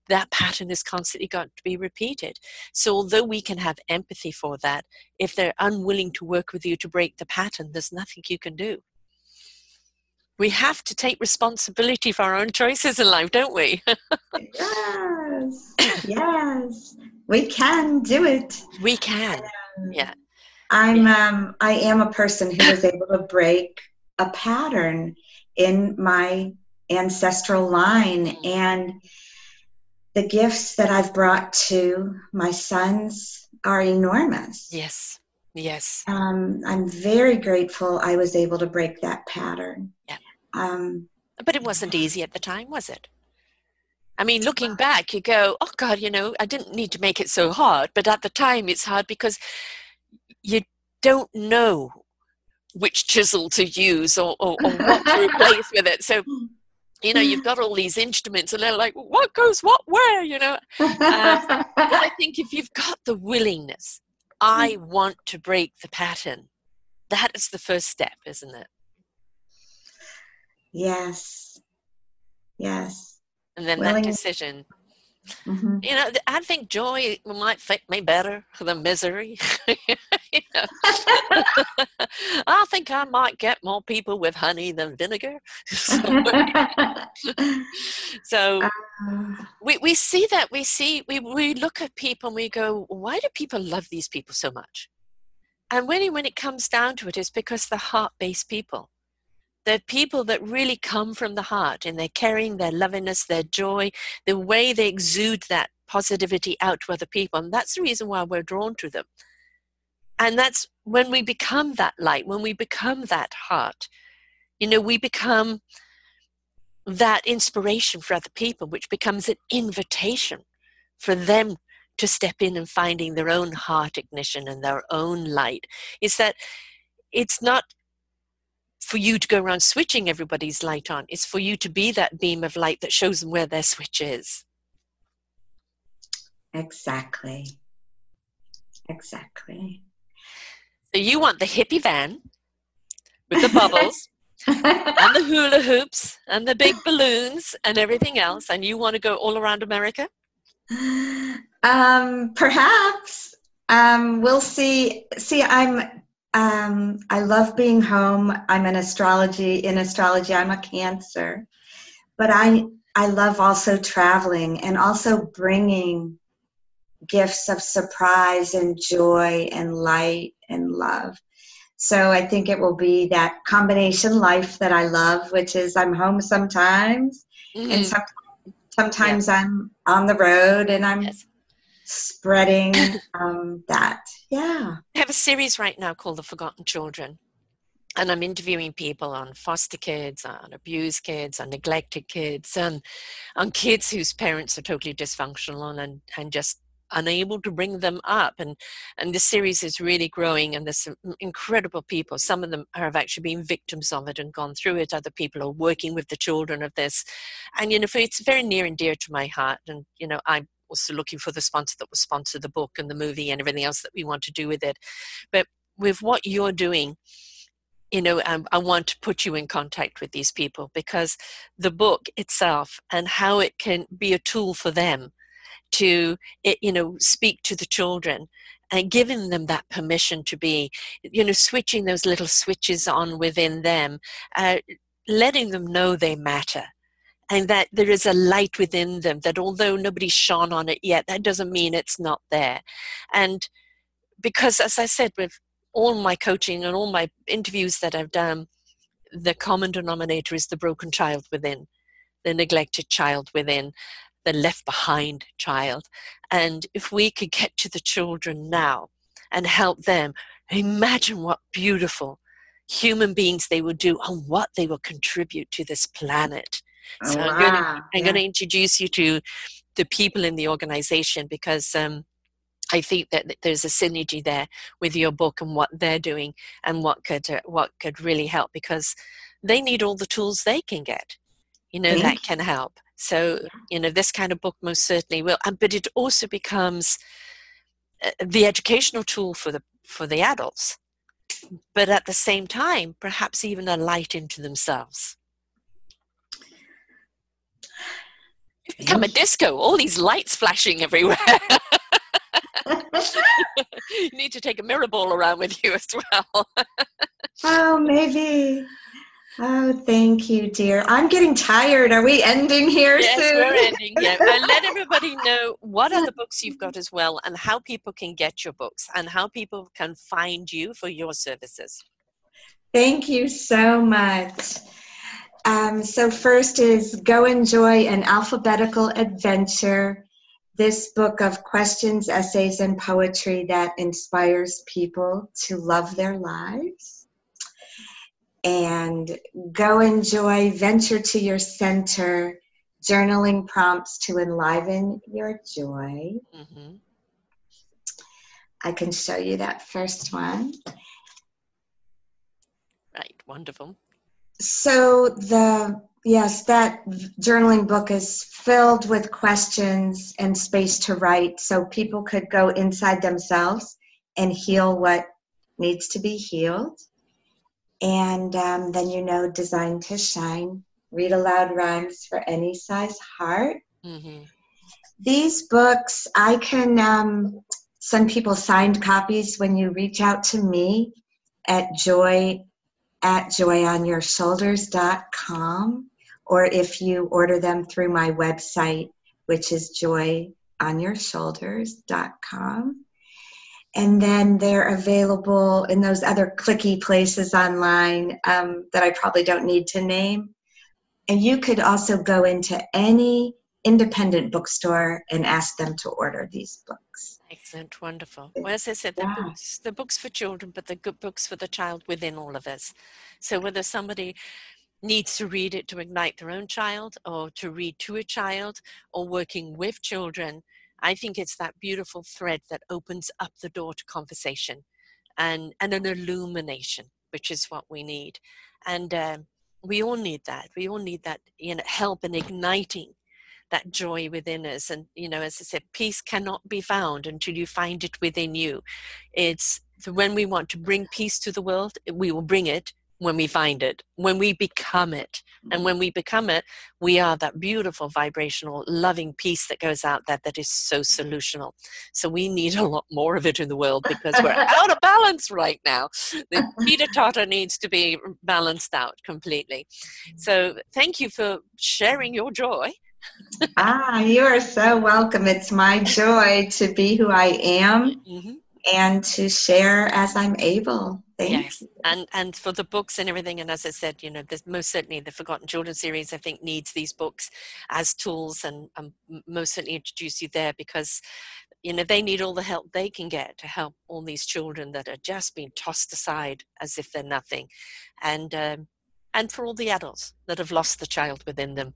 that pattern is constantly going to be repeated. So although we can have empathy for that, if they're unwilling to work with you to break the pattern, there's nothing you can do. We have to take responsibility for our own choices in life, don't we? Yes, yes. We can do it. We can, um, yeah. I'm, yeah. Um, I am a person who was able to break a pattern in my ancestral line, and the gifts that I've brought to my sons are enormous. Yes, yes. Um, I'm very grateful I was able to break that pattern. Yeah. Um, but it wasn't easy at the time, was it? I mean, looking back, you go, oh, God, you know, I didn't need to make it so hard. But at the time, it's hard because you don't know which chisel to use or, or, or what to replace with it. So, you know, you've got all these instruments and they're like, what goes what where, you know? Uh, but I think if you've got the willingness, I want to break the pattern, that is the first step, isn't it? Yes. Yes. And then Willing. that decision. Mm-hmm. You know, I think joy might fit me better than misery. You know? *laughs* I think I might get more people with honey than vinegar. So um, we, we see that. We see, we, we look at people and we go, why do people love these people so much? And when it, when it comes down to it, it's because they're heart-based people. They're people that really come from the heart, and they're carrying their lovingness, their joy, the way they exude that positivity out to other people. And that's the reason why we're drawn to them. And that's when we become that light, when we become that heart, you know, we become that inspiration for other people, which becomes an invitation for them to step in and finding their own heart ignition and their own light. It's that it's not for you to go around switching everybody's light on. It's for you to be that beam of light that shows them where their switch is. Exactly. Exactly. So you want the hippie van with the bubbles and the hula hoops and the big balloons and everything else, and you want to go all around America? Um, perhaps. Um, we'll see. See, I'm... Um, I love being home. I'm in astrology. In astrology, I'm a Cancer, but I I love also traveling and also bringing gifts of surprise and joy and light and love. So I think it will be that combination life that I love, which is I'm home sometimes, mm-hmm. and some, sometimes yeah. I'm on the road and I'm. Yes. Spreading um, that, yeah. I have a series right now called The Forgotten Children, and I'm interviewing people on foster kids, on abused kids, on neglected kids, and on kids whose parents are totally dysfunctional and, and just unable to bring them up. And, and the series is really growing, and there's some incredible people. Some of them have actually been victims of it and gone through it. Other people are working with the children of this. And, you know, it's very near and dear to my heart, and, you know, I also looking for the sponsor that will sponsor the book and the movie and everything else that we want to do with it. But with what you're doing, you know, um, I want to put you in contact with these people, because the book itself and how it can be a tool for them to, it, you know, speak to the children and giving them that permission to be, you know, switching those little switches on within them, uh, letting them know they matter. And that there is a light within them, that although nobody shone on it yet, that doesn't mean it's not there. And because, as I said, with all my coaching and all my interviews that I've done, the common denominator is the broken child within, the neglected child within, the left behind child. And if we could get to the children now and help them, imagine what beautiful human beings they will do and what they will contribute to this planet. Oh, so wow. I'm, going to, I'm yeah. going to introduce you to the people in the organization, because um, I think that there's a synergy there with your book and what they're doing and what could uh, what could really help, because they need all the tools they can get, you know, Thank that you. Can help. So, you know, this kind of book most certainly will. But it also becomes the educational tool for the for the adults, but at the same time, perhaps even a light into themselves. It's become a disco, all these lights flashing everywhere. You need to take a mirror ball around with you as well. Oh, maybe. Oh, thank you, dear. I'm getting tired. Are we ending here yes, soon? Yes, we're ending, yeah. And let everybody know what other books you've got as well, and how people can get your books and how people can find you for your services. Thank you so much. Um, so first is Go Enjoy an Alphabetical Adventure, this book of questions, essays, and poetry that inspires people to love their lives. And Go Enjoy Venture to Your Center, journaling prompts to enliven your joy. Mm-hmm. I can show you that first one. Right, wonderful. So the, yes, that journaling book is filled with questions and space to write, so people could go inside themselves and heal what needs to be healed. And um, then, you know, Designed to Shine, read aloud rhymes for any size heart. Mm-hmm. These books, I can um, send people signed copies when you reach out to me at joy at joy on your shoulders dot com, or if you order them through my website, which is joy on your shoulders dot com. And then they're available in those other clicky places online um, that I probably don't need to name. And you could also go into any independent bookstore and ask them to order these books. Excellent, wonderful. Well, as I said, the, yeah. books, the books for children, but the good books for the child within all of us. So whether somebody needs to read it to ignite their own child, or to read to a child, or working with children, I think it's that beautiful thread that opens up the door to conversation and, and an illumination, which is what we need. And um, we all need that. We all need that, you know, help in igniting that joy within us. And, you know, as I said, peace cannot be found until you find it within you. It's when we want to bring peace to the world, we will bring it when we find it, when we become it. And when we become it, we are that beautiful, vibrational, loving peace that goes out there that is so solutional. So we need a lot more of it in the world, because we're out of balance right now. The teeter totter needs to be balanced out completely. So thank you for sharing your joy. Ah, you are so welcome. It's my joy to be who I am, mm-hmm. and to share as I'm able. Thanks. Yes, and and for the books and everything, and as I said, you know, there's most certainly the Forgotten Children series, I think, needs these books as tools, and um, most certainly introduce you there, because, you know, they need all the help they can get to help all these children that are just being tossed aside as if they're nothing. And um, and for all the adults that have lost the child within them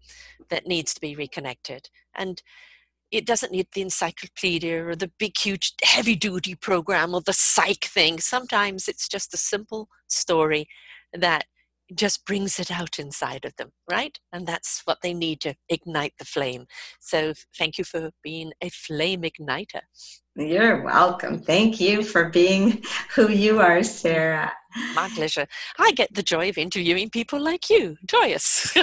that needs to be reconnected. And it doesn't need the encyclopedia or the big, huge, heavy-duty program or the psych thing. Sometimes it's just a simple story that just brings it out inside of them, right? And that's what they need to ignite the flame. So thank you for being a flame igniter. You're welcome. Thank you for being who you are, Sarah. My pleasure. I get the joy of interviewing people like you. Joyous.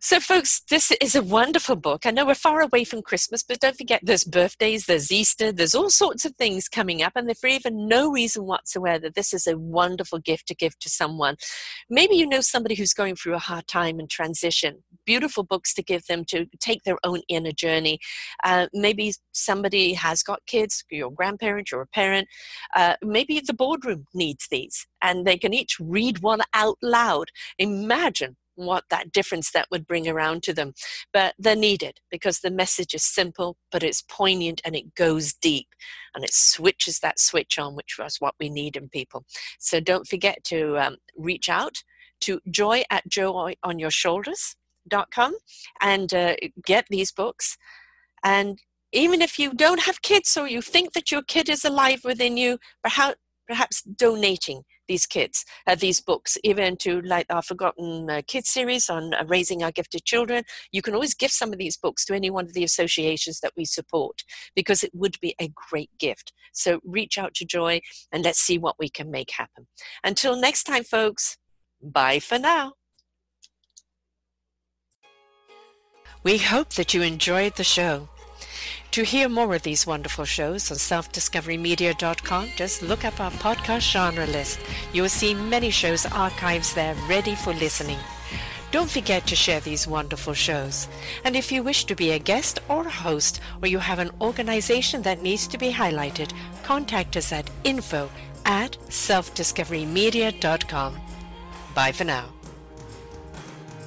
So, folks, this is a wonderful book. I know we're far away from Christmas, but don't forget there's birthdays, there's Easter, there's all sorts of things coming up. And for even no reason whatsoever, this is a wonderful gift to give to someone. Maybe you know somebody who's going through a hard time and transition. Beautiful books to give them to take their own inner journey. Uh, maybe somebody has got kids, your grandparent, your parent. Uh, maybe the boardroom needs these, and they can each read one out loud. Imagine what that difference that would bring around to them. But they're needed because the message is simple, but it's poignant and it goes deep and it switches that switch on, which was what we need in people. So don't forget to um, reach out to joy at joy on your shoulders dot com and uh, get these books. And even if you don't have kids or you think that your kid is alive within you, perhaps, perhaps donating these kids, uh, these books, even to like our Forgotten uh, Kids series on uh, raising our gifted children. You can always gift some of these books to any one of the associations that we support, because it would be a great gift. So reach out to Joy and let's see what we can make happen. Until next time, folks, bye for now. We hope that you enjoyed the show. To hear more of these wonderful shows on self discovery media dot com, just look up our podcast genre list. You will see many shows archives there ready for listening. Don't forget to share these wonderful shows. And if you wish to be a guest or a host, or you have an organization that needs to be highlighted, contact us at info at self discovery media dot com. Bye for now.